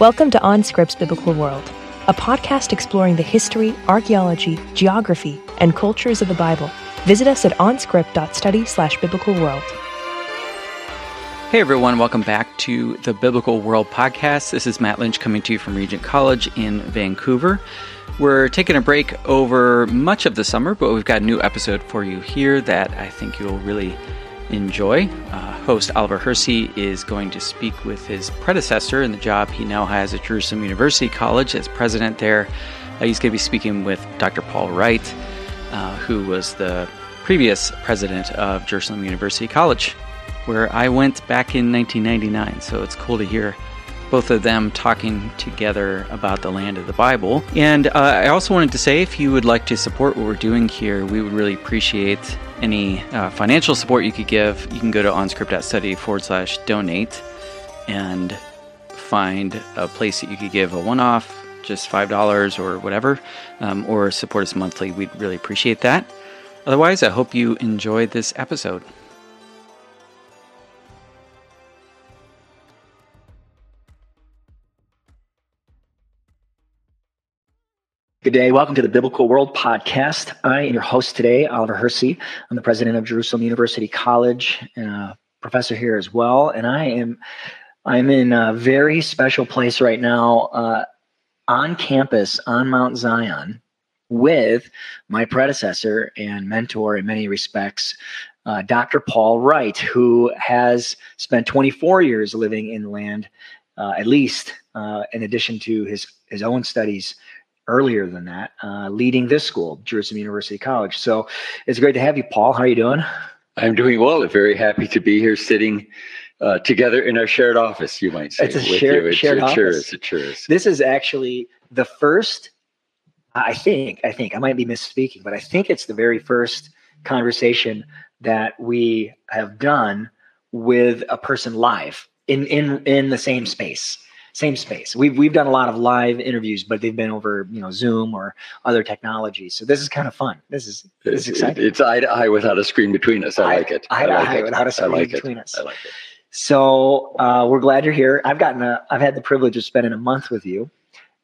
Welcome to OnScript's Biblical World, a podcast exploring the history, archaeology, geography, and cultures of the Bible. Visit us at onscript.study/biblicalworld. Hey everyone, welcome back to the Biblical World podcast. This is Matt Lynch coming to you from Regent College in Vancouver. We're taking a break over much of the summer, but we've got a new episode for you here that I think you'll really enjoy. Host Oliver Hersey is going to speak with his predecessor in the job he now has at Jerusalem University College as president there. He's going to be speaking with Dr. Paul Wright, who was the previous president of Jerusalem University College, where I went back in 1999. So it's cool to hear both of them talking together about the land of the Bible. And I also wanted to say, if you would like to support what we're doing here, we would really appreciate any financial support you could give. You can go to onscript.study/donate and find a place that you could give a one-off, just $5 or whatever, or support us monthly. We'd really appreciate that. Otherwise, I hope you enjoyed this episode. Good day. Welcome to the Biblical World podcast. I am your host today, Oliver Hersey. I'm the president of Jerusalem University College, and a professor here as well. And I'm in a very special place right now, on campus on Mount Zion, with my predecessor and mentor in many respects, Dr. Paul Wright, who has spent 24 years living in the land, at least, in addition to his own studies earlier than that, leading this school, Jerusalem University College. So it's great to have you, Paul. How are you doing? I'm doing well. I'm very happy to be here sitting together in our shared office, you might say. It's a shared office. It sure is. This is actually the first, I think, I might be misspeaking, but I think it's the very first conversation that we have done with a person live in the same space. We've done a lot of live interviews, but they've been over, Zoom or other technologies. So this is kind of fun. This is exciting. It's eye to eye without a screen between us. I like it. Eye to eye without a screen between us. I like it. So we're glad you're here. I've had the privilege of spending a month with you.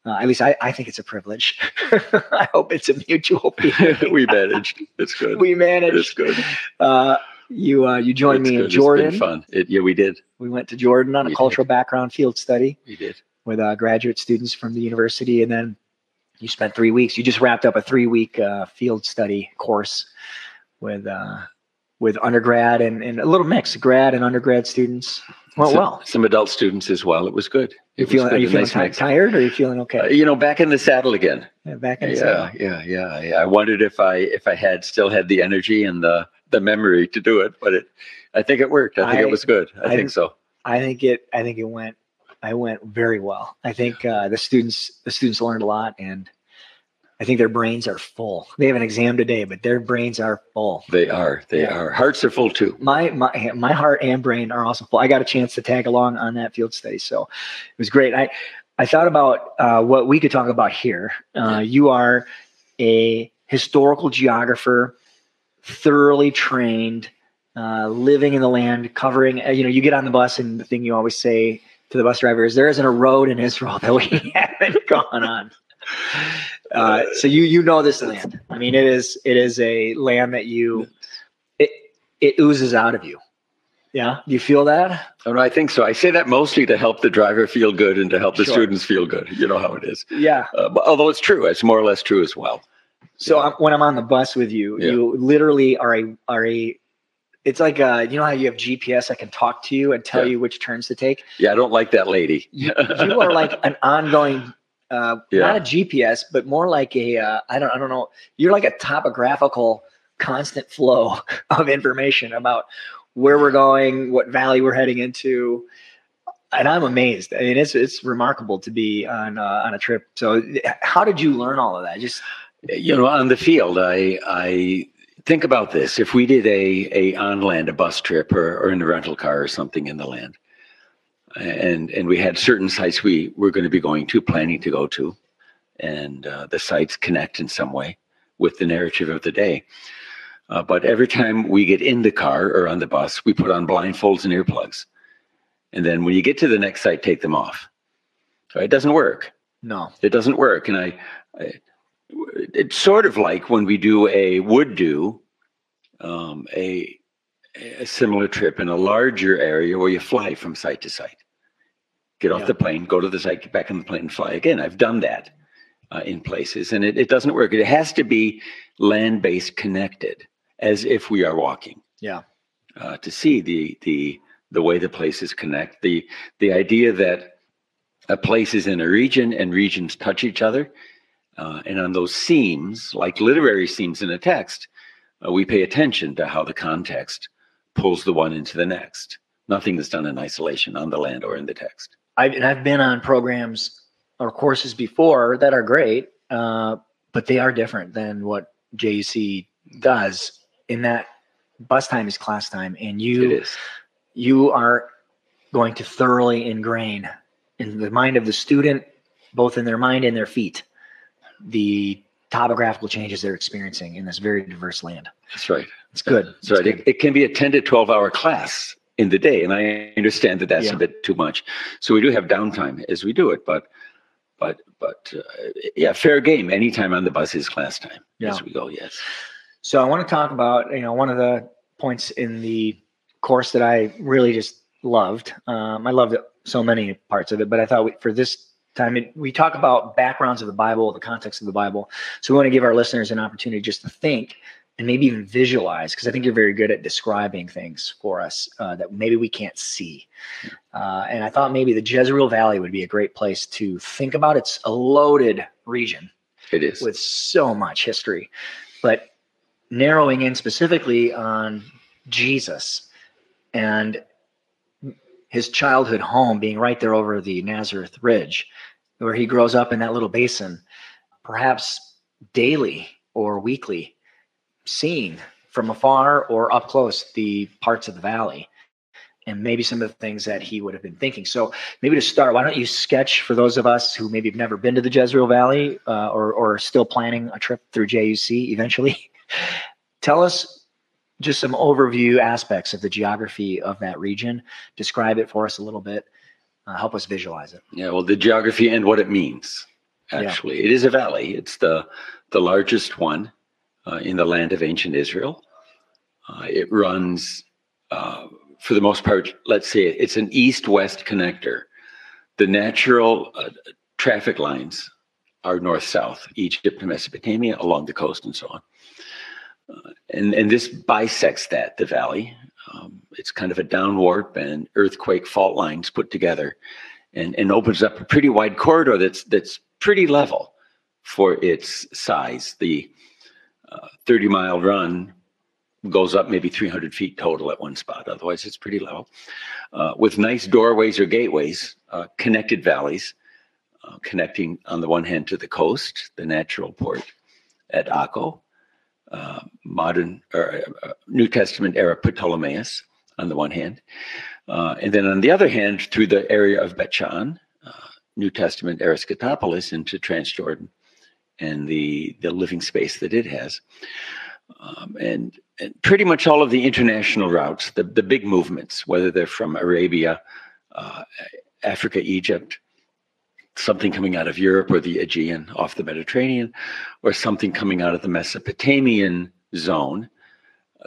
At least I think it's a privilege. I hope it's a mutual feeling. We managed. It's good. It's good. You joined me in Jordan. It's been fun. We did. We went to Jordan on a cultural background field study. We did. With graduate students from the university. And then you spent 3 weeks. You just wrapped up a 3-week field study course with undergrad and a little mix, grad and undergrad students. Some adult students as well. It was good. Are you feeling tired or are you feeling okay? Back in the saddle again. Yeah, back in the saddle. I wondered if I had still had the energy and the memory to do it, but I think it worked. I think it was good. I think so. I think it went very well. I think the students learned a lot, and I think their brains are full. They have an exam today, but their brains are full. They are. Hearts are full too. My heart and brain are also full. I got a chance to tag along on that field study, so it was great. I thought about what we could talk about here. You are a historical geographer, thoroughly trained, living in the land, covering, you get on the bus and the thing you always say to the bus driver is, there isn't a road in Israel that we haven't gone on. So you know this land. I mean, it is a land that it oozes out of you. Yeah. Do you feel that? Oh, I think so. I say that mostly to help the driver feel good and to help the students feel good. You know how it is. Yeah. But although it's true, it's more or less true as well. So when I'm on the bus with you, you literally are a. It's like how you have GPS that can talk to you and tell you which turns to take. Yeah, I don't like that lady. You are like an ongoing, not a GPS, but more like a I don't know. You're like a topographical constant flow of information about where we're going, what valley we're heading into. And I'm amazed. I mean, it's remarkable to be on a trip. So how did you learn all of that? Just on the field, I think about this. If we did a on land, a bus trip or in a rental car or something in the land, and we had certain sites we were going to be planning to go to, and the sites connect in some way with the narrative of the day. But every time we get in the car or on the bus, we put on blindfolds and earplugs. And then when you get to the next site, take them off. Right? It doesn't work. No, it doesn't work. And it's sort of like when we do a a similar trip in a larger area where you fly from site to site, get off the plane, go to the site, get back on the plane, and fly again. I've done that in places, and it doesn't work. It has to be land-based, connected, as if we are walking. Yeah, to see the way the places connect. The idea that a place is in a region and regions touch each other, and on those seams, like literary seams in a text, we pay attention to how the context pulls the one into the next. Nothing is done in isolation on the land or in the text. I've been on programs or courses before that are great, but they are different than what JC does, in that bus time is class time, and you are going to thoroughly ingrain in the mind of the student, both in their mind and their feet, the topographical changes they're experiencing in this very diverse land. That's right. It's good. That's right. Good. It can be a 10 to 12-hour class in the day, and I understand that that's a bit too much. So we do have downtime as we do it, but fair game. Anytime on the bus is class time as we go. Yes. So I want to talk about, one of the points in the course that I really just loved. I loved so many parts of it, but I thought for this time, we talk about backgrounds of the Bible, the context of the Bible. So we want to give our listeners an opportunity just to think and maybe even visualize, because I think you're very good at describing things for us that maybe we can't see. And I thought maybe the Jezreel Valley would be a great place to think about. It's a loaded region. It is. With so much history. But narrowing in specifically on Jesus and his childhood home being right there over the Nazareth Ridge, where he grows up in that little basin, perhaps daily or weekly, seeing from afar or up close the parts of the valley and maybe some of the things that he would have been thinking. So maybe to start, why don't you sketch for those of us who maybe have never been to the Jezreel Valley or still planning a trip through JUC eventually. Tell us just some overview aspects of the geography of that region. Describe it for us a little bit. Help us visualize it. Yeah, well, the geography and what it means, actually. Yeah. It is a valley. It's the largest one in the land of ancient Israel. It runs, for the most part, let's say it's an east-west connector. The natural traffic lines are north-south, Egypt to Mesopotamia, along the coast and so on. And this bisects the valley. It's kind of a downwarp and earthquake fault lines put together, and opens up a pretty wide corridor that's pretty level for its size. The 30-mile run goes up maybe 300 feet total at one spot. Otherwise, it's pretty level. With nice doorways or gateways, connected valleys, connecting on the one hand to the coast, the natural port at Akko, modern or New Testament era Ptolemaeus on the one hand, and then on the other hand through the area of Betshan, New Testament era Scythopolis, into Transjordan and the living space that it has, and pretty much all of the international routes, the big movements, whether they're from Arabia, Africa, Egypt, something coming out of Europe or the Aegean off the Mediterranean, or something coming out of the Mesopotamian zone,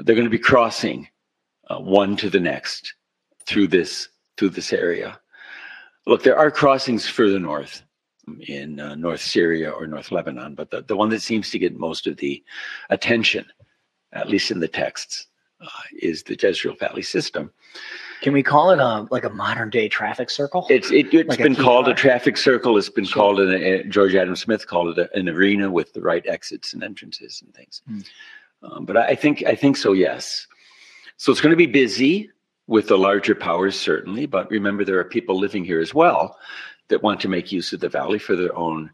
they're going to be crossing one to the next through this area. Look, there are crossings further north in North Syria or North Lebanon, but the one that seems to get most of the attention, at least in the texts, is the Jezreel Valley system. Can we call it like a modern day traffic circle? It's like been called a traffic circle. It's been called, George Adam Smith called it an arena with the right exits and entrances and things. But I think so, yes. So it's going to be busy with the larger powers, certainly. But remember, there are people living here as well that want to make use of the valley for their own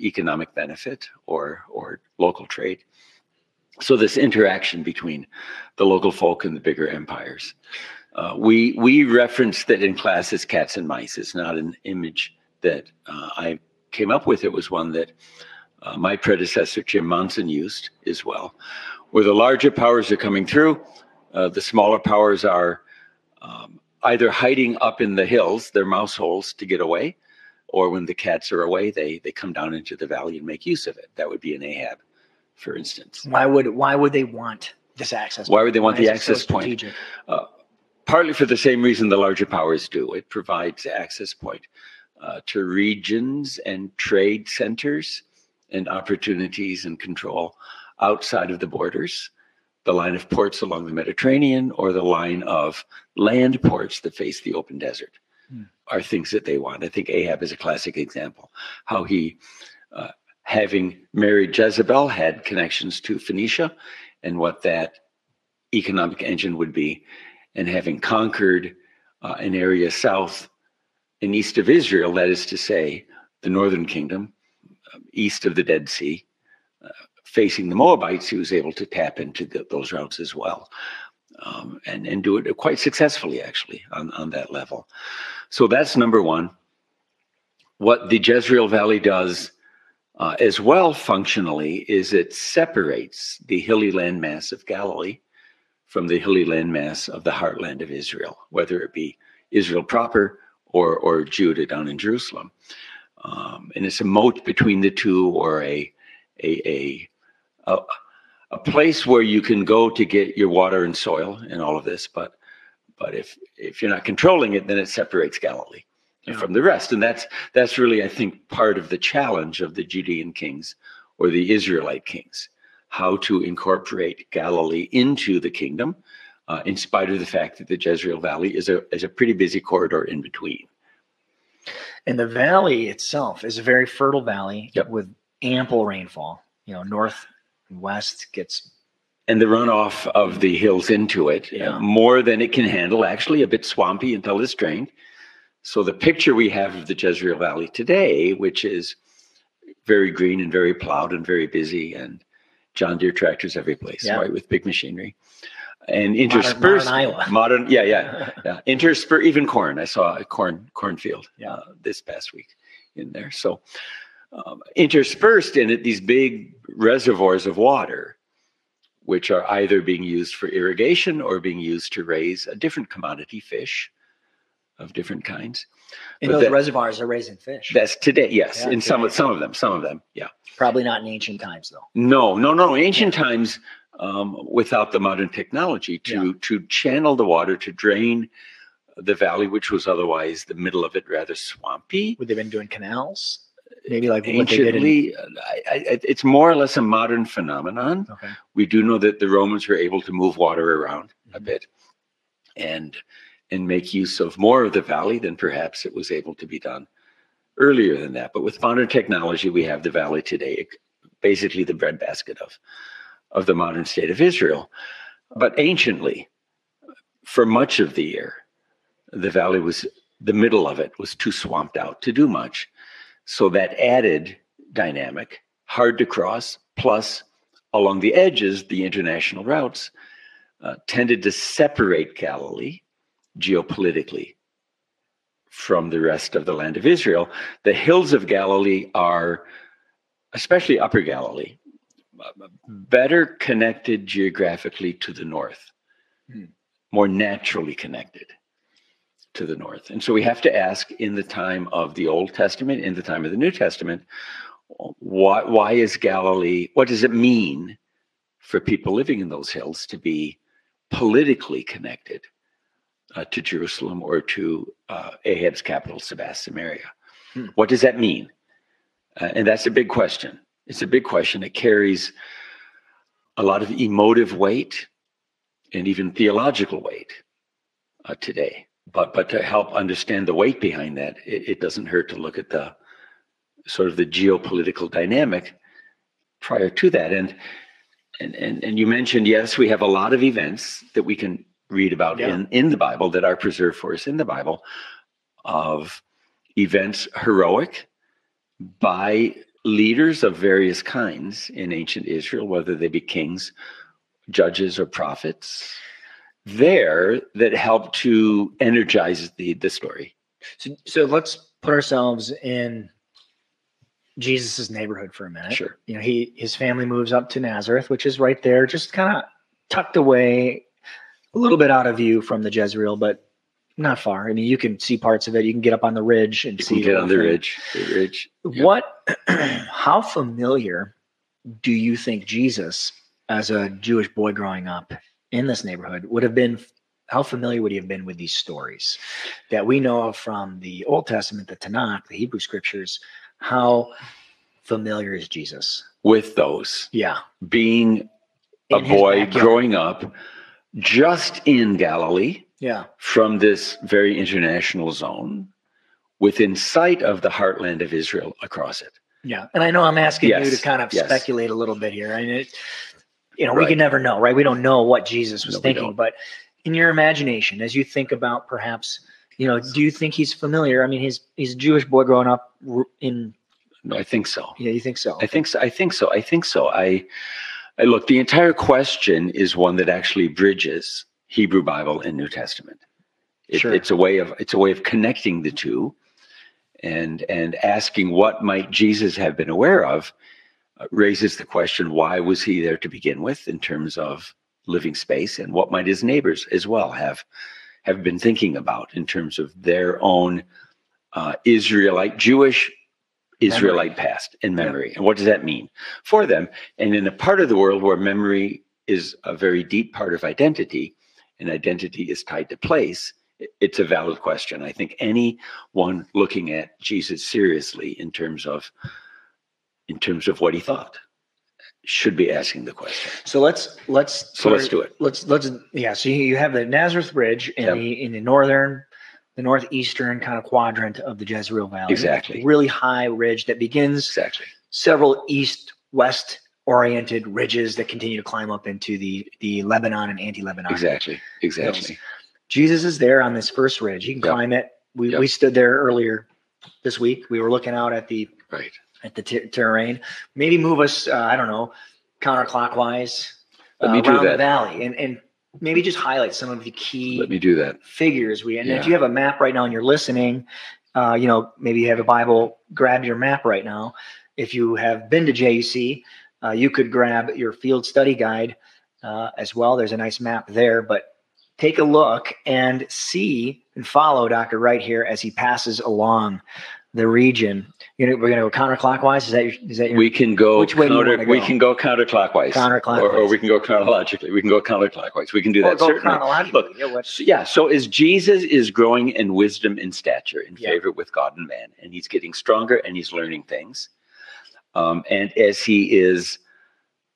economic benefit or local trade. So this interaction between the local folk and the bigger empires. We referenced that in class as cats and mice. It's not an image that I came up with. It was one that my predecessor, Jim Monson, used as well, where the larger powers are coming through. The smaller powers are either hiding up in the hills, their mouse holes, to get away, Or when the cats are away, they come down into the valley and make use of it. That would be an Ahab, for instance. Why would they want this access? Why would they want the access point? Partly for the same reason the larger powers do. It provides access point to regions and trade centers and opportunities and control outside of the borders, the line of ports along the Mediterranean, or the line of land ports that face the open desert are things that they want. I think Ahab is a classic example, how he, having married Jezebel, had connections to Phoenicia and what that economic engine would be. And having conquered an area south and east of Israel, that is to say, the northern kingdom, east of the Dead Sea, facing the Moabites, he was able to tap into those routes as well, and do it quite successfully, actually, on that level. So that's number one. What the Jezreel Valley does as well functionally is it separates the hilly landmass of Galilee from the hilly landmass of the heartland of Israel, whether it be Israel proper or Judah down in Jerusalem. And it's a moat between the two, or a place where you can go to get your water and soil and all of this, but if you're not controlling it, then it separates Galilee from the rest. And that's really, I think, part of the challenge of the Judean kings or the Israelite kings, how to incorporate Galilee into the kingdom, in spite of the fact that the Jezreel Valley is a pretty busy corridor in between. And the valley itself is a very fertile valley with ample rainfall. North and west gets... And the runoff of the hills into it, more than it can handle, actually, a bit swampy until it's drained. So the picture we have of the Jezreel Valley today, which is very green and very plowed and very busy, and John Deere tractors every place, right, with big machinery. And interspersed... Modern Iowa. Yeah. Interspersed, even corn. I saw a cornfield this past week in there. So interspersed in it, these big reservoirs of water, which are either being used for irrigation or being used to raise a different commodity, fish of different kinds. And but those reservoirs are raising fish. That's today, yes. Yeah, in today. Some of them, yeah. Probably not in ancient times, though. No. Ancient times, without the modern technology to channel the water, to drain the valley, which was otherwise the middle of it rather swampy. Would they have been doing canals? Maybe like anciently, what they did it's more or less a modern phenomenon. Okay. We do know that the Romans were able to move water around a bit and make use of more of the valley than perhaps it was able to be done earlier than that. But with modern technology, we have the valley today, basically the breadbasket of the modern state of Israel. But anciently, for much of the year, the valley was, the middle of it was too swamped out to do much. So that added dynamic, hard to cross, plus along the edges, the international routes tended to separate Galilee geopolitically from the rest of the land of Israel. The hills of Galilee are, especially Upper Galilee, better connected geographically to the north, more naturally connected to the north. And so we have to ask, in the time of the Old Testament, in the time of the New Testament, why is Galilee, what does it mean for people living in those hills to be politically connected to Jerusalem or to Ahab's capital, Samaria? What does that mean? And that's a big question. It's a big question. It carries a lot of emotive weight and even theological weight today. But to help understand the weight behind that, it doesn't hurt to look at the sort of the geopolitical dynamic prior to that. And you mentioned, yes, we have a lot of events that we can read about in the Bible, that are preserved for us in the Bible, of events heroic by leaders of various kinds in ancient Israel, whether they be kings, judges, or prophets, there that helped to energize the story. So let's put ourselves in Jesus's neighborhood for a minute. Sure. His family moves up to Nazareth, which is right there, just kind of tucked away, a little bit out of view from the Jezreel, but Not far. I mean, you can see parts of it. You can get up on the ridge and see it. Get on the ridge. Yeah. How familiar do you think Jesus, as a Jewish boy growing up in this neighborhood, would have been? How familiar would he have been with these stories that we know of from the Old Testament, the Tanakh, the Hebrew Scriptures? How familiar is Jesus with those? Yeah. Being a boy growing up just in Galilee. Yeah. From this very international zone within sight of the heartland of Israel across it. Yeah. And I know I'm asking you to kind of speculate a little bit here. I mean, we can never know, right? We don't know what Jesus was thinking, but in your imagination, as you think about perhaps, do you think he's familiar? I mean, he's a Jewish boy growing up in. No, I think so. Yeah. You think so? I think so. I look, the entire question is one that actually bridges Hebrew Bible and New Testament. It's a way of connecting the two, and asking what might Jesus have been aware of, raises the question, why was he there to begin with in terms of living space, and what might his neighbors as well have been thinking about in terms of their own Jewish Israelite past and memory, and what does that mean for them? And in a part of the world where memory is a very deep part of identity, and identity is tied to place, it's a valid question. I think anyone looking at Jesus seriously in terms of what he thought should be asking the question. So let's do it. So you have the Nazareth Ridge in the northeastern kind of quadrant of the Jezreel Valley. Exactly. A really high ridge that begins several east-west oriented ridges that continue to climb up into the Lebanon and anti-Lebanon. Exactly. Hills. Jesus is there on this first ridge. He can climb it. We stood there earlier this week. We were looking out at the terrain. Maybe move us, counterclockwise around the valley and maybe just highlight some of the key figures. If you have a map right now and you're listening, maybe you have a Bible, grab your map right now. If you have been to JUC, you could grab your field study guide as well. There's a nice map there, but take a look and see and follow Dr. Wright here as he passes along the region. We're going to go counterclockwise. Is that your? We can go. Which way do you want to go? We can go counterclockwise. Or we can go chronologically. We can go counterclockwise. We can do that. Go certainly. Chronologically. Look, so as Jesus is growing in wisdom and stature, in favor with God and man, and he's getting stronger and he's learning things, and as he is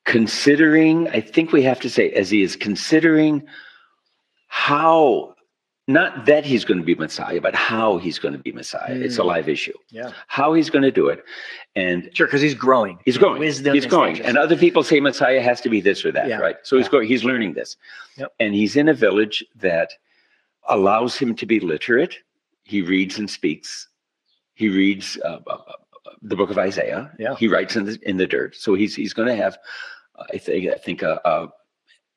considering, I think we have to say, as he is considering how. Not that he's going to be Messiah, but how he's going to be Messiah. It's a live issue. Yeah. How he's going to do it. And because he's growing. He's growing. And other people say Messiah has to be this or that, right? So he's going. He's learning this. Yep. And he's in a village that allows him to be literate. He reads and speaks. He reads the book of Isaiah. Yeah. He writes in the dirt. So he's going to have, I think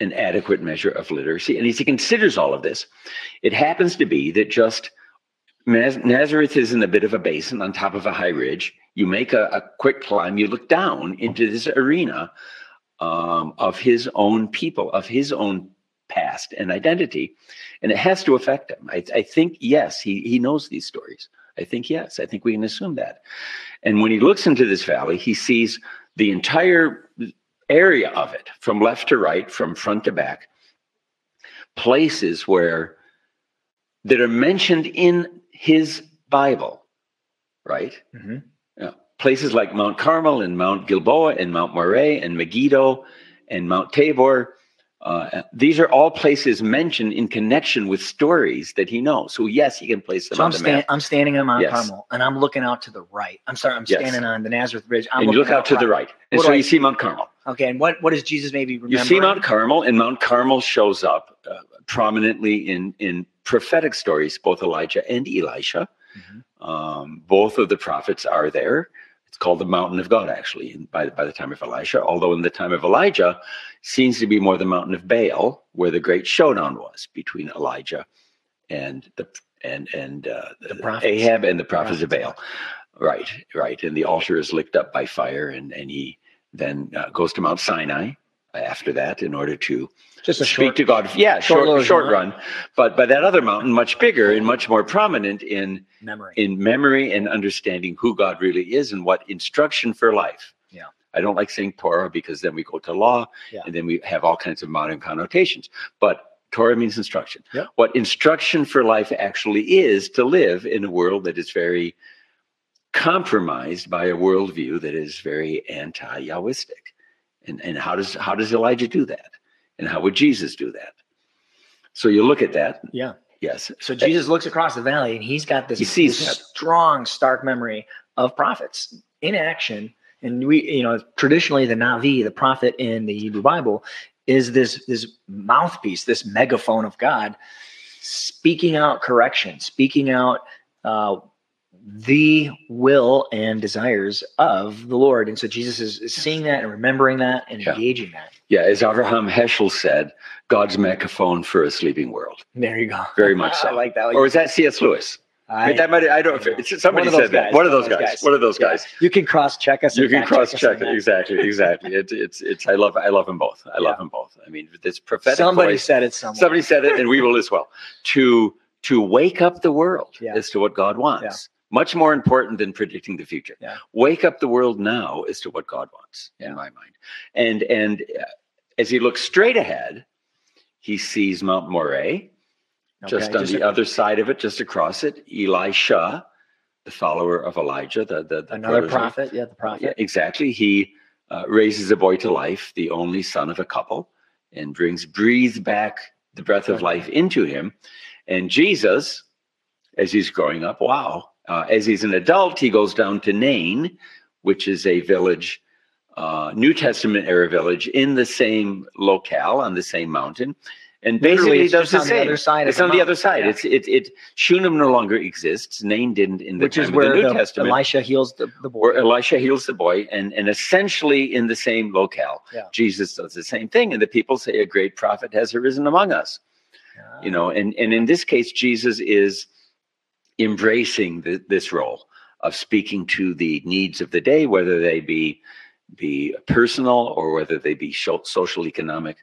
an adequate measure of literacy. And as he considers all of this, it happens to be that just Nazareth is in a bit of a basin on top of a high ridge. You make a quick climb, you look down into this arena of his own people, of his own past and identity. And it has to affect him. I think, yes, he knows these stories. I think, yes, I think we can assume that. And when he looks into this valley, he sees the entire area of it, from left to right, from front to back, places where that are mentioned in his Bible, right? Mm-hmm. Yeah. Places like Mount Carmel and Mount Gilboa and Mount Moray and Megiddo and Mount Tabor. These are all places mentioned in connection with stories that he knows. So yes, he can place them on the map. I'm standing on Mount Carmel, and I'm looking out to the right. I'm standing on the Nazareth Ridge. And you look out to the right, and so you see Mount Carmel. Okay, and what does Jesus maybe remember? You see Mount Carmel, and Mount Carmel shows up prominently in prophetic stories, both Elijah and Elisha. Mm-hmm. Both of the prophets are there. It's called the mountain of God, actually, by the time of Elisha, although in the time of Elijah, seems to be more the mountain of Baal, where the great showdown was between Elijah and the Ahab and the prophets of Baal. Right. And the altar is licked up by fire, and he then goes to Mount Sinai, after that in order to just speak to God. Yeah, short run. But that other mountain, much bigger and much more prominent in memory and understanding who God really is and what instruction for life. Yeah. I don't like saying Torah because then we go to law and then we have all kinds of modern connotations. But Torah means instruction. Yep. What instruction for life actually is to live in a world that is very compromised by a worldview that is very anti-Yahwistic. And how does Elijah do that? And how would Jesus do that? So you look at that. Yeah. Yes. So Jesus looks across the valley and he's got this strong, stark memory of prophets in action. And we, traditionally the Navi, the prophet in the Hebrew Bible, is this mouthpiece, this megaphone of God, speaking out correction, speaking out the will and desires of the Lord. And so Jesus is seeing that and remembering that and engaging that. Yeah, as Avraham Heschel said, God's megaphone for a sleeping world. There you go. Very much so. I like that. Or is that C.S. Lewis? Somebody said that. One of those guys. You can cross-check us. Exactly. I love them both. I love them both. I mean, this prophetic Somebody said it, and we will as well. To wake up the world as to what God wants. Yeah. Much more important than predicting the future. Yeah. Wake up the world now as to what God wants, in my mind. And as he looks straight ahead, he sees Mount Moreh. Just on the other side of it, just across it, Elisha, the follower of Elijah, the prophet. Yeah, exactly. He raises a boy to life, the only son of a couple, and breathes back the breath of life into him. And Jesus, as he's growing up, as he's an adult, he goes down to Nain, which is a village, New Testament era village, in the same locale on the same mountain. And basically, it does the same. It's on the other side. It's Shunem no longer exists. Nain didn't in the time of the New Testament. Elisha heals the boy. Where Elisha heals the boy, and essentially in the same locale, Jesus does the same thing. And the people say, "A great prophet has arisen among us." Yeah. And in this case, Jesus is embracing this role of speaking to the needs of the day, whether they be personal or whether they be social, economic.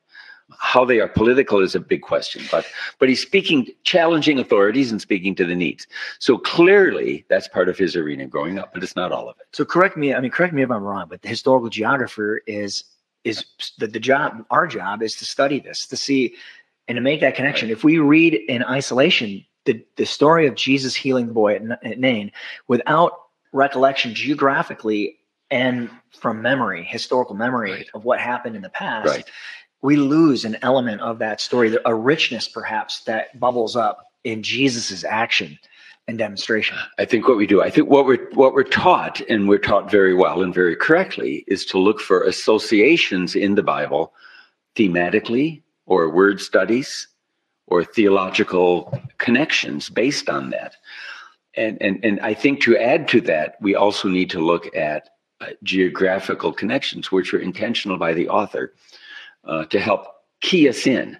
How they are political is a big question, but he's speaking, challenging authorities and speaking to the needs. So clearly that's part of his arena growing up, but it's not all of it. So correct me if I'm wrong, but the historical geographer is the job, our job is to study this, to see and to make that connection. Right. If we read in isolation the story of Jesus healing the boy at Nain without recollection geographically and from memory, historical memory of what happened in the past, we lose an element of that story, a richness perhaps that bubbles up in Jesus's action and demonstration. I think what we're taught, and we're taught very well and very correctly, is to look for associations in the Bible thematically or word studies or theological connections based on that. And I think to add to that, we also need to look at geographical connections, which are intentional by the author, to help key us in,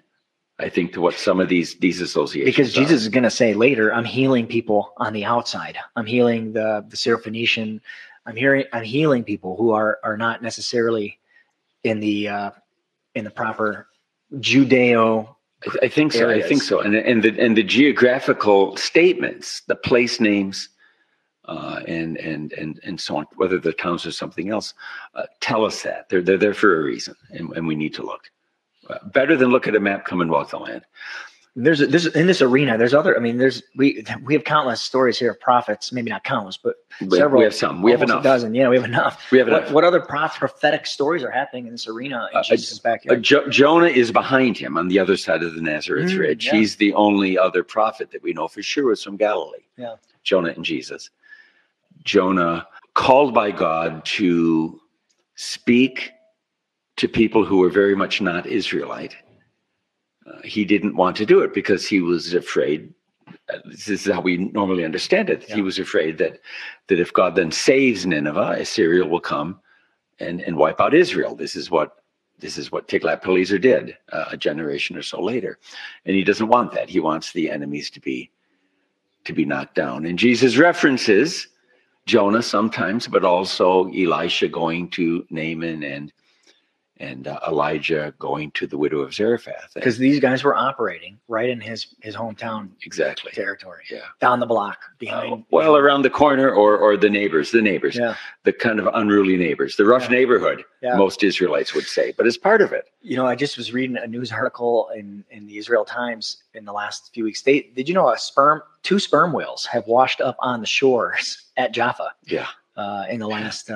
I think, to what some of these associations because Jesus is going to say later, I'm healing people on the outside. I'm healing the Syrophoenician. I'm healing people who are not necessarily in the proper Judeo. I think so. Areas. I think so. And the geographical statements, the place names, and so on, whether the towns or something else, tell us that. They're there for a reason, and we need to look. Better than look at a map, come and walk the land. There's in this arena, there's other, I mean, we have countless stories here of prophets, maybe not countless, but several. We have some. We have enough. We have enough. What other prophetic stories are happening in this arena in Jesus' backyard? Jonah is behind him on the other side of the Nazareth Ridge. Yeah. He's the only other prophet that we know for sure is from Galilee. Yeah, Jonah and Jesus. Jonah, called by God to speak to people who were very much not Israelite. He didn't want to do it because he was afraid. This is how we normally understand it. Yeah. He was afraid that if God then saves Nineveh, Assyria will come and wipe out Israel. This is what Tiglath-Pileser did a generation or so later. And he doesn't want that. He wants the enemies to be knocked down. And Jesus references Jonah sometimes, but also Elisha going to Naaman and and Elijah going to the widow of Zarephath. Because these guys were operating right in his hometown territory. Yeah. Down the block behind. Well, around the corner or the neighbors, yeah. The kind of unruly neighbors, the rough neighborhood, most Israelites would say, but it's part of it. You know, I just was reading a news article in the Israel Times in the last few weeks. Did you know two sperm whales have washed up on the shores at Jaffa? Yeah. In the last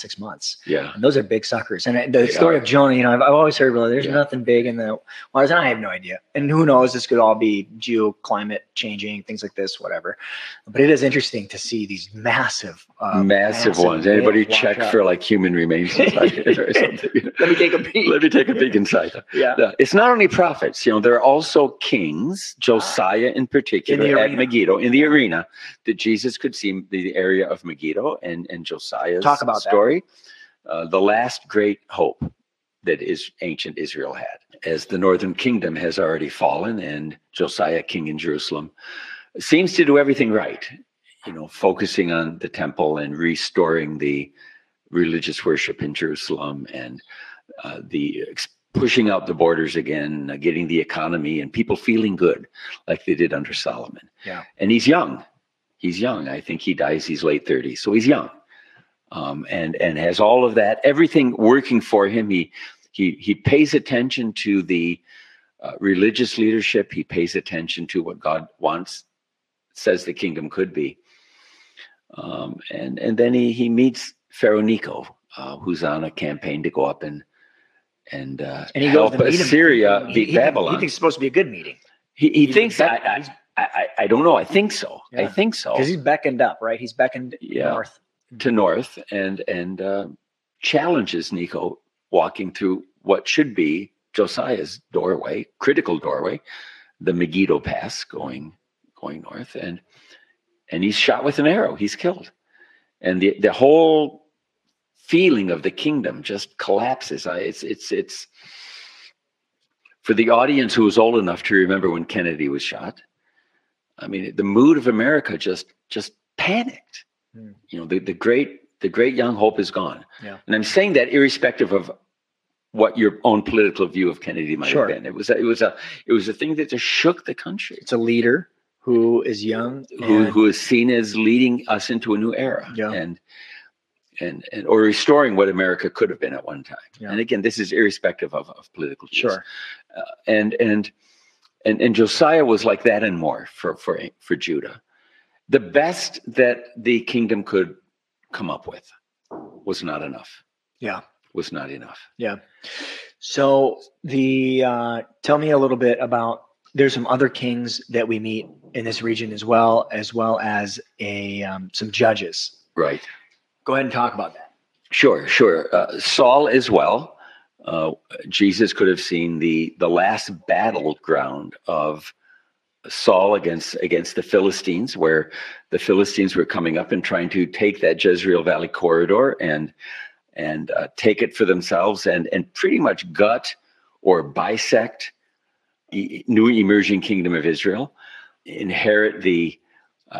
6 months. Yeah. And those are big suckers. And the story of Jonah, you know, I've always heard, well, there's nothing big in the waters, and I have no idea. And who knows, this could all be climate changing, things like this, whatever. But it is interesting to see these massive ones. Anybody check for like human remains inside or something? Let me take a peek inside. Yeah. It's not only prophets, you know, there are also kings, Josiah in particular, at Megiddo, in the arena, that Jesus could see the area of Megiddo and Josiah's story, the last great hope that is ancient Israel had, as the northern kingdom has already fallen and Josiah, king in Jerusalem, seems to do everything right, you know, focusing on the temple and restoring the religious worship in Jerusalem and the pushing out the borders again, getting the economy and people feeling good like they did under Solomon. Yeah. And he's young. I think he dies. He's late 30s. So he's young, and has all of that, everything working for him. He pays attention to the religious leadership. He pays attention to what God wants, says the kingdom could be. And then he meets Pharaoh Necho, who's on a campaign to go up and help Assyria beat Babylon. He thinks it's supposed to be a good meeting. He thinks that. I don't know. I think so. Yeah. I think so. Because he's beckoned up, right? He's beckoned north and challenges Necho walking through what should be Josiah's doorway, critical doorway, the Megiddo Pass going north, and he's shot with an arrow. He's killed, and the whole feeling of the kingdom just collapses. It's for the audience who was old enough to remember when Kennedy was shot. I mean, the mood of America just panicked. Mm. You know, the great young hope is gone. Yeah. And I'm saying that irrespective of what your own political view of Kennedy might have been. It was a thing that just shook the country. It's a leader who is young, who is seen as leading us into a new era, and or restoring what America could have been at one time. Yeah. And again, this is irrespective of political views. Sure. And Josiah was like that and more for Judah. The best that the kingdom could come up with was not enough. Yeah. Was not enough. Yeah. So tell me a little bit about, there's some other kings that we meet in this region as well as some judges. Right. Go ahead and talk about that. Sure. Saul as well. Jesus could have seen the last battleground of Saul against the Philistines, where the Philistines were coming up and trying to take that Jezreel Valley corridor and take it for themselves and pretty much gut or bisect new emerging kingdom of Israel, inherit the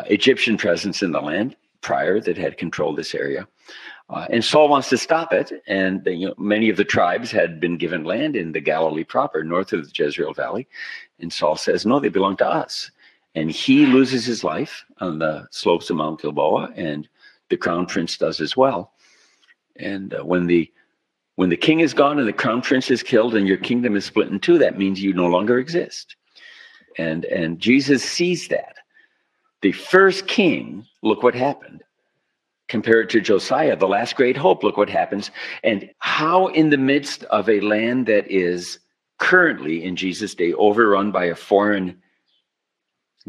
Egyptian presence in the land prior that had controlled this area. And Saul wants to stop it, and many of the tribes had been given land in the Galilee proper, north of the Jezreel Valley, and Saul says, no, they belong to us. And he loses his life on the slopes of Mount Gilboa, and the crown prince does as well. And when the king is gone and the crown prince is killed and your kingdom is split in two, that means you no longer exist. And Jesus sees that. The first king, look what happened. Compared to Josiah, the last great hope, look what happens. And how in the midst of a land that is currently in Jesus' day overrun by a foreign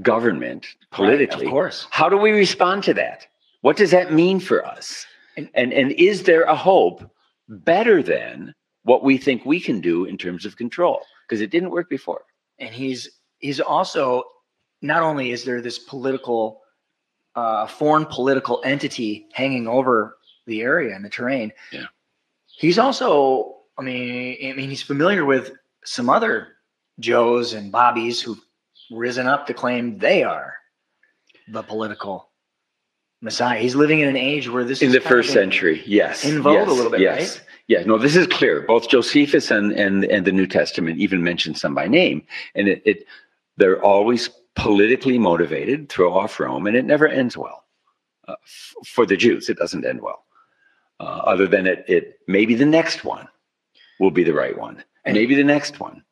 government politically, right, of course. How do we respond to that? What does that mean for us? And is there a hope better than what we think we can do in terms of control? Because it didn't work before. And he's also, not only is there this political foreign political entity hanging over the area and the terrain. Yeah. He's also, I mean, he's familiar with some other Joes and Bobbies who've risen up to claim they are the political Messiah. He's living in an age where this is in the first century. Yes. In vogue a little bit, right? Yeah, no, this is clear. Both Josephus and the New Testament even mention some by name. And they're always politically motivated, throw off Rome, and it never ends well. For the Jews, it doesn't end well. Other than it maybe the next one will be the right one. And maybe the next one.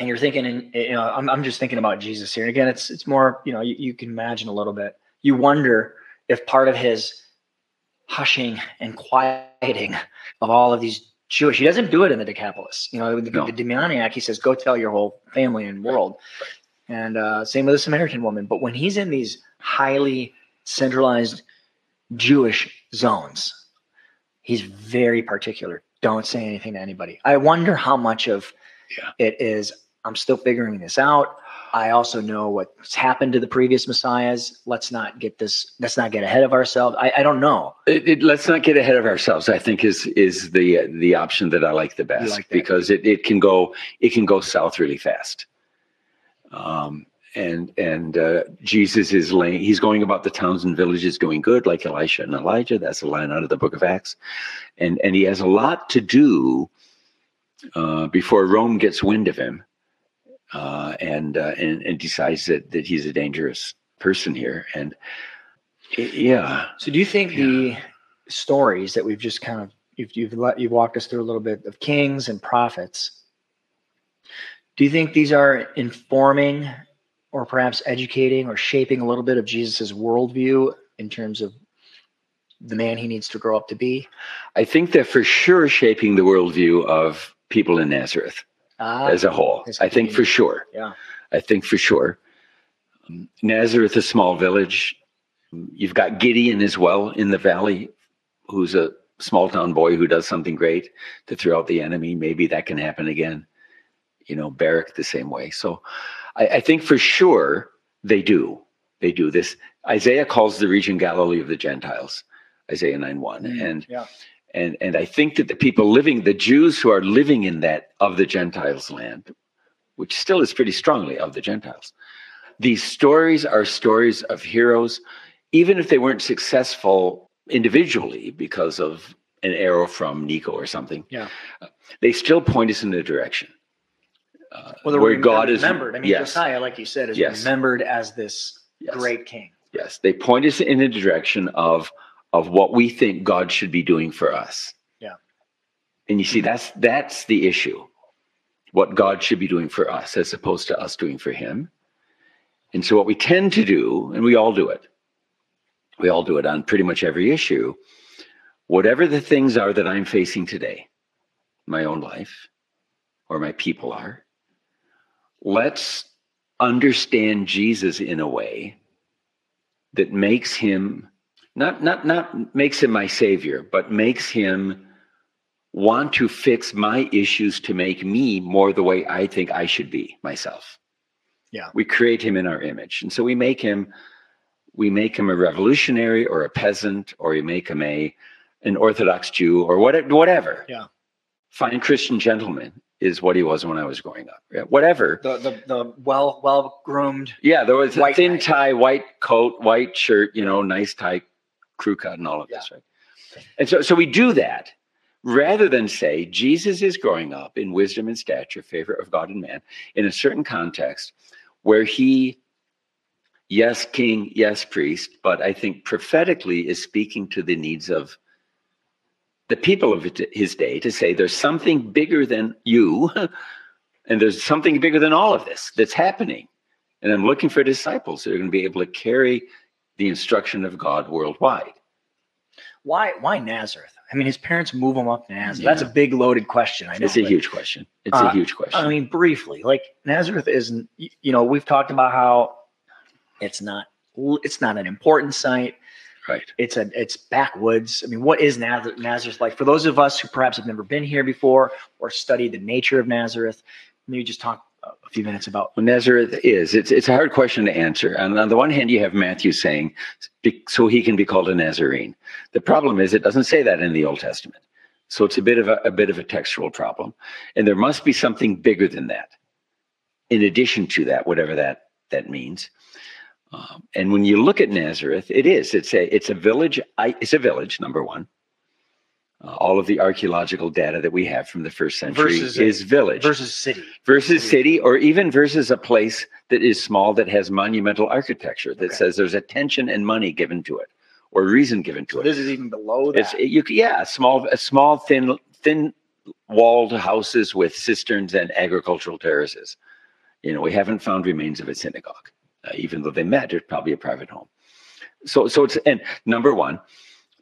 And you're thinking, and you know, I'm just thinking about Jesus here. And again, it's more, you know, you can imagine a little bit. You wonder if part of his hushing and quieting of all of these Jewish, he doesn't do it in the Decapolis. You know, the demoniac, he says, go tell your whole family and world. And same with the Samaritan woman. But when he's in these highly centralized Jewish zones, he's very particular. Don't say anything to anybody. I wonder how much of it is, I'm still figuring this out. I also know what's happened to the previous messiahs. Let's not get ahead of ourselves. I don't know. Let's not get ahead of ourselves, I think is the option that I like the best, because it can go south really fast. And Jesus is laying, he's going about the towns and villages doing good, like Elisha and Elijah. That's a line out of the book of Acts. And he has a lot to do before Rome gets wind of him and decides that he's a dangerous person here. And So do you think the stories that we've just kind of, you've walked us through a little bit of kings and prophets, do you think these are informing or perhaps educating or shaping a little bit of Jesus's worldview in terms of the man he needs to grow up to be? I think they're for sure shaping the worldview of people in Nazareth as a whole. I think for sure. Yeah. I think for sure. Nazareth, a small village. You've got Gideon as well in the valley, who's a small town boy who does something great to throw out the enemy. Maybe that can happen again. You know, Barak the same way. So I think for sure they do. They do this. Isaiah calls the region Galilee of the Gentiles, Isaiah 9:1. And I think that the people living, the Jews who are living in that of the Gentiles land, which still is pretty strongly of the Gentiles, these stories are stories of heroes, even if they weren't successful individually because of an arrow from Nico or something. Yeah, they still point us in a direction. Where God is remembered. I mean, Josiah, like you said, is remembered as this great king. Yes, they point us in the direction of what we think God should be doing for us. Yeah, and you see, that's the issue: what God should be doing for us, as opposed to us doing for Him. And so, what we tend to do, and we all do it on pretty much every issue. Whatever the things are that I'm facing today, my own life, or my people are. Let's understand Jesus in a way that makes him not makes him my savior, but makes him want to fix my issues to make me more the way I think I should be myself. Yeah. We create him in our image. And so we make him a revolutionary or a peasant, or we make him an Orthodox Jew or whatever. Yeah. Fine Christian gentleman is what he was when I was growing up. Yeah, whatever. The well-groomed. Yeah, there was a thin tie, white coat, white shirt, you know, nice tie, crew cut and all of this, right? And so we do that rather than say, Jesus is growing up in wisdom and stature, favor of God and man, in a certain context where he, yes, king, yes, priest, but I think prophetically is speaking to the needs of the people of his day, to say there's something bigger than you and there's something bigger than all of this that's happening. And I'm looking for disciples that are going to be able to carry the instruction of God worldwide. Why Nazareth? I mean, his parents move him up to Nazareth. Yeah. That's a big loaded question. I know, it's a huge question. It's a huge question. I mean, briefly, like Nazareth isn't, you know, we've talked about how it's not an important site. Right. It's backwoods. I mean, what is Nazareth like? For those of us who perhaps have never been here before or studied the nature of Nazareth, maybe just talk a few minutes about what Nazareth is. It's a hard question to answer. And on the one hand, you have Matthew saying, so he can be called a Nazarene. The problem is it doesn't say that in the Old Testament. So it's a bit of a textual problem. And there must be something bigger than that, in addition to that, whatever that means. And when you look at Nazareth, it's a village. It's a village, number one. all of the archaeological data that we have from the first century is village. Versus city, or even versus a place that is small that has monumental architecture that says there's attention and money given to it or reason given to it. This is even below that. Small, thin walled houses with cisterns and agricultural terraces. You know, we haven't found remains of a synagogue, even though they met. It's probably a private home. So it's, and number one.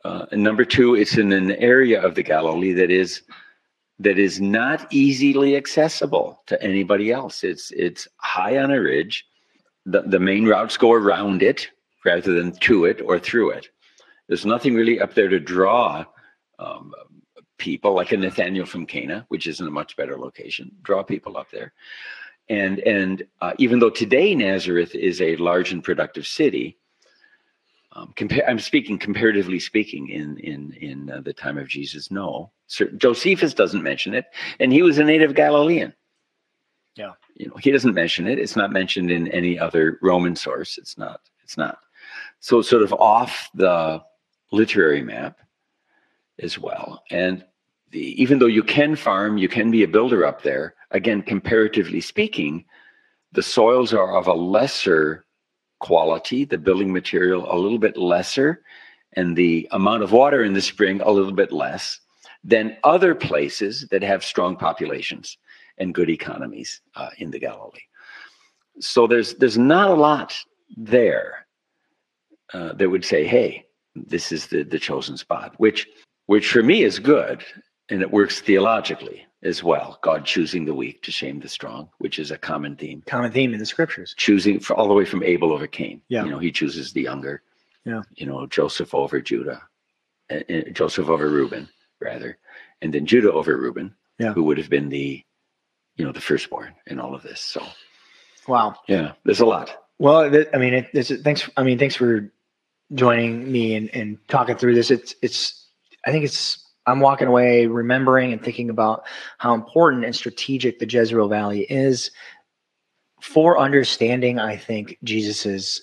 And number two, it's in an area of the Galilee that is not easily accessible to anybody else. It's high on a ridge. The main routes go around it rather than to it or through it. There's nothing really up there to draw people, like a Nathaniel from Cana, which is in a much better location, draw people up there. And even though today Nazareth is a large and productive city, comparatively speaking, in the time of Jesus, no. Josephus doesn't mention it, and he was a native Galilean. Yeah, you know, he doesn't mention it. It's not mentioned in any other Roman source. It's not. So it's sort of off the literary map as well. And even though you can farm, you can be a builder up there. Again, comparatively speaking, the soils are of a lesser quality, the building material a little bit lesser, and the amount of water in the spring a little bit less than other places that have strong populations and good economies in the Galilee. So there's not a lot there that would say, hey, this is the chosen spot, which for me is good, and it works theologically as well. God choosing the weak to shame the strong, which is a common theme. Common theme in the scriptures. Choosing all the way from Abel over Cain. Yeah. You know, he chooses the younger. Yeah. You know, Joseph over Judah. Joseph over Reuben, rather. And then Judah over Reuben, who would have been the firstborn in all of this. So. Wow. Yeah. There's a lot. Well, thanks for joining me and talking through this. I'm walking away remembering and thinking about how important and strategic the Jezreel Valley is for understanding, I think, Jesus's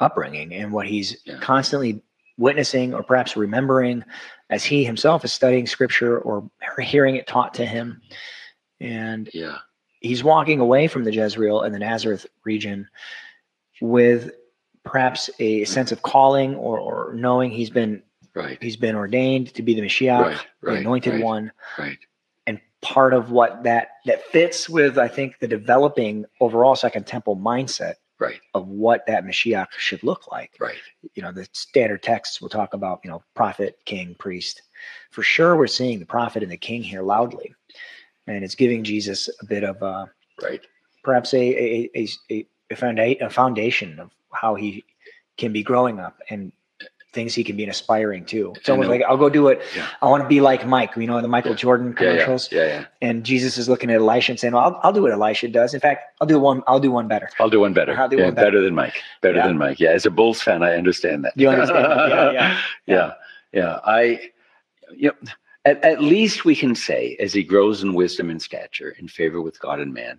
upbringing and what he's constantly witnessing or perhaps remembering as he himself is studying scripture or hearing it taught to him. And he's walking away from the Jezreel and the Nazareth region with perhaps a sense of calling or knowing he's been He's been ordained to be the Mashiach, the anointed one. Right. And part of what that fits with, I think, the developing overall Second Temple mindset of what that Mashiach should look like. Right. You know, the standard texts will talk about, you know, prophet, king, priest. For sure, we're seeing the prophet and the king here loudly. And it's giving Jesus a bit of perhaps a foundation of how he can be growing up and things he can be inspiring to. It's almost like, I'll go do it. Yeah. I want to be like Mike, you know, the Michael Jordan commercials. Yeah. And Jesus is looking at Elisha and saying, well, I'll do what Elisha does. In fact, I'll do one better. Better than Mike. Than Mike. Yeah. As a Bulls fan, I understand that. You understand that? Yeah. At least we can say, as he grows in wisdom and stature, in favor with God and man,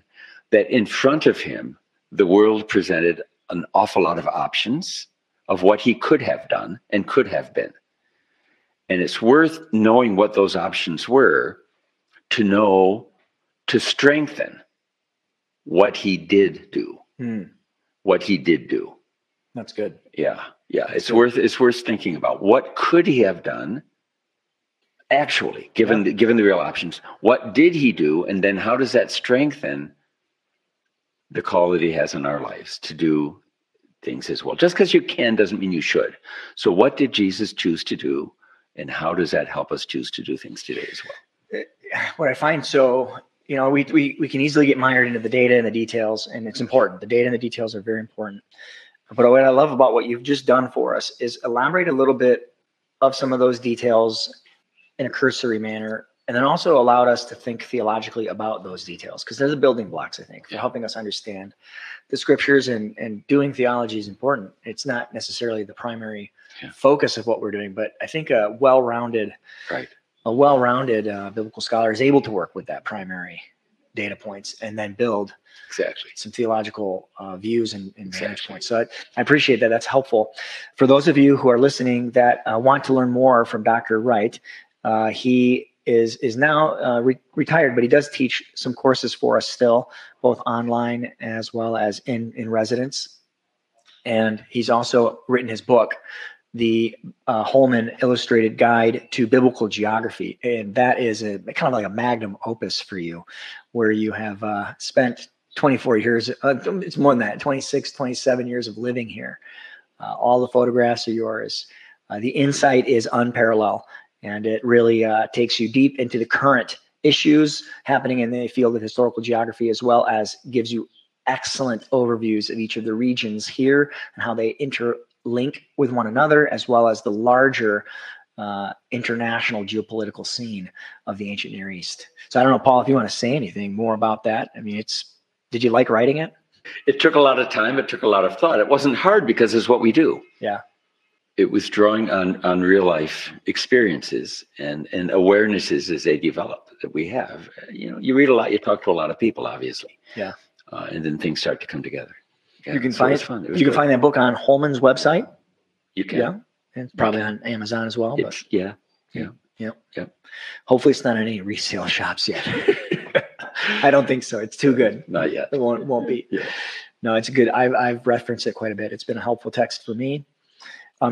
that in front of him, the world presented an awful lot of options of what he could have done and could have been. And it's worth knowing what those options were to strengthen what he did do. That's good. Yeah. It's worth thinking about what could he have done actually, given the real options. What did he do? And then how does that strengthen the call that he has in our lives to do things as well? Just because you can doesn't mean you should. So what did Jesus choose to do, and how does that help us choose to do things today as well? What I find, so, you know, we can easily get mired into the data and the details, and it's important. The data and the details are very important. But what I love about what you've just done for us is elaborate a little bit of some of those details in a cursory manner, and then also allowed us to think theologically about those details, because they're the building blocks, I think, for helping us understand the scriptures, and doing theology is important. It's not necessarily the primary focus of what we're doing, but I think a well-rounded biblical scholar is able to work with that primary data points and then build some theological views and vantage points. So I appreciate that. That's helpful. For those of you who are listening that want to learn more from Dr. Wright, He is now retired, but he does teach some courses for us still, both online as well as in residence. And he's also written his book, the Holman Illustrated Guide to Biblical Geography. And that is a kind of like a magnum opus for you, where you have spent 24 years, it's more than that, 26, 27 years of living here. All the photographs are yours. The insight is unparalleled, and it really takes you deep into the current issues happening in the field of historical geography, as well as gives you excellent overviews of each of the regions here and how they interlink with one another, as well as the larger international geopolitical scene of the ancient Near East. So I don't know, Paul, if you want to say anything more about that. I mean, did you like writing it? It took a lot of time. It took a lot of thought. It wasn't hard because it's what we do. Yeah. It was drawing on real life experiences and awarenesses as they develop that we have. You know, you read a lot, you talk to a lot of people, obviously. Yeah. And then things start to come together. Yeah, you can find that book on Holman's website. You can. Yeah. And probably on Amazon as well. But yeah. Hopefully it's not in any resale shops yet. I don't think so. It's too good. Not yet. It won't be. Yeah. No, it's good. I've referenced it quite a bit. It's been a helpful text for me.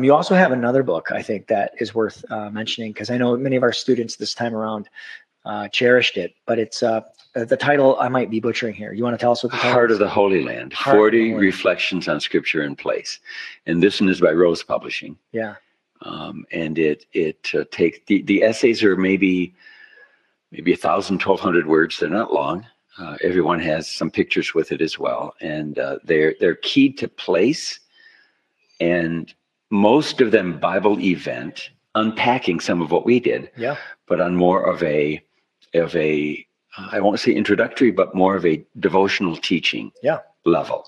You also have another book, I think, that is worth mentioning, because I know many of our students this time around cherished it. But it's the title I might be butchering here. You want to tell us what the title is? Heart of the Holy Land, 40 Reflections on Scripture and Place. And this one is by Rose Publishing. Yeah. And it takes the essays are maybe 1,000, 1,200 words. They're not long. Everyone has some pictures with it as well. And they're keyed to place, and most of them Bible event, unpacking some of what we did. Yeah. But on more of a I won't say introductory, but more of a devotional teaching level.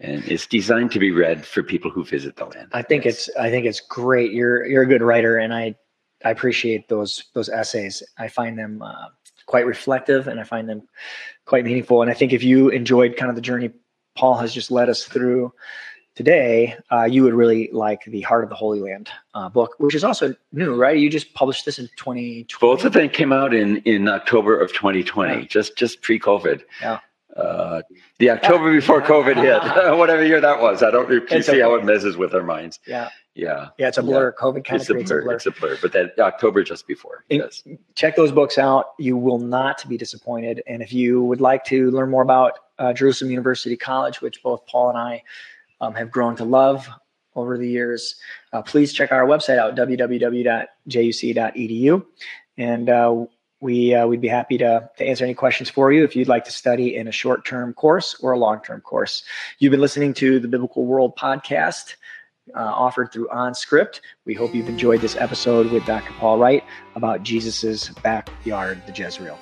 And it's designed to be read for people who visit the land. I think it's great. You're a good writer, and I appreciate those essays. I find them quite reflective, and I find them quite meaningful. And I think if you enjoyed kind of the journey Paul has just led us through today, you would really like the Heart of the Holy Land book, which is also new, right? You just published this in 2020. Both of them came out in October of 2020, just pre-COVID. Yeah. The October before COVID hit, whatever year that was. I don't see how it messes with our minds. Yeah. Yeah. Yeah, it's a blur. COVID kind of creates a blur. It's a blur, but that October just before. Yes. Check those books out. You will not be disappointed. And if you would like to learn more about Jerusalem University College, which both Paul and I have grown to love over the years, please check our website out, www.juc.edu. And we'd be happy to answer any questions for you if you'd like to study in a short-term course or a long-term course. You've been listening to the Biblical World podcast offered through OnScript. We hope you've enjoyed this episode with Dr. Paul Wright about Jesus's backyard, the Jezreel.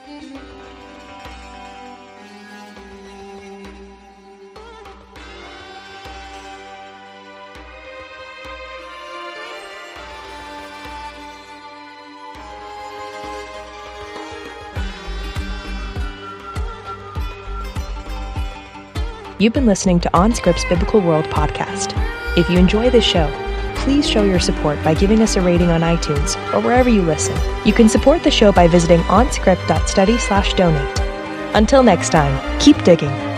You've been listening to OnScript's Biblical World podcast. If you enjoy this show, please show your support by giving us a rating on iTunes or wherever you listen. You can support the show by visiting onscript.study/donate. Until next time, keep digging.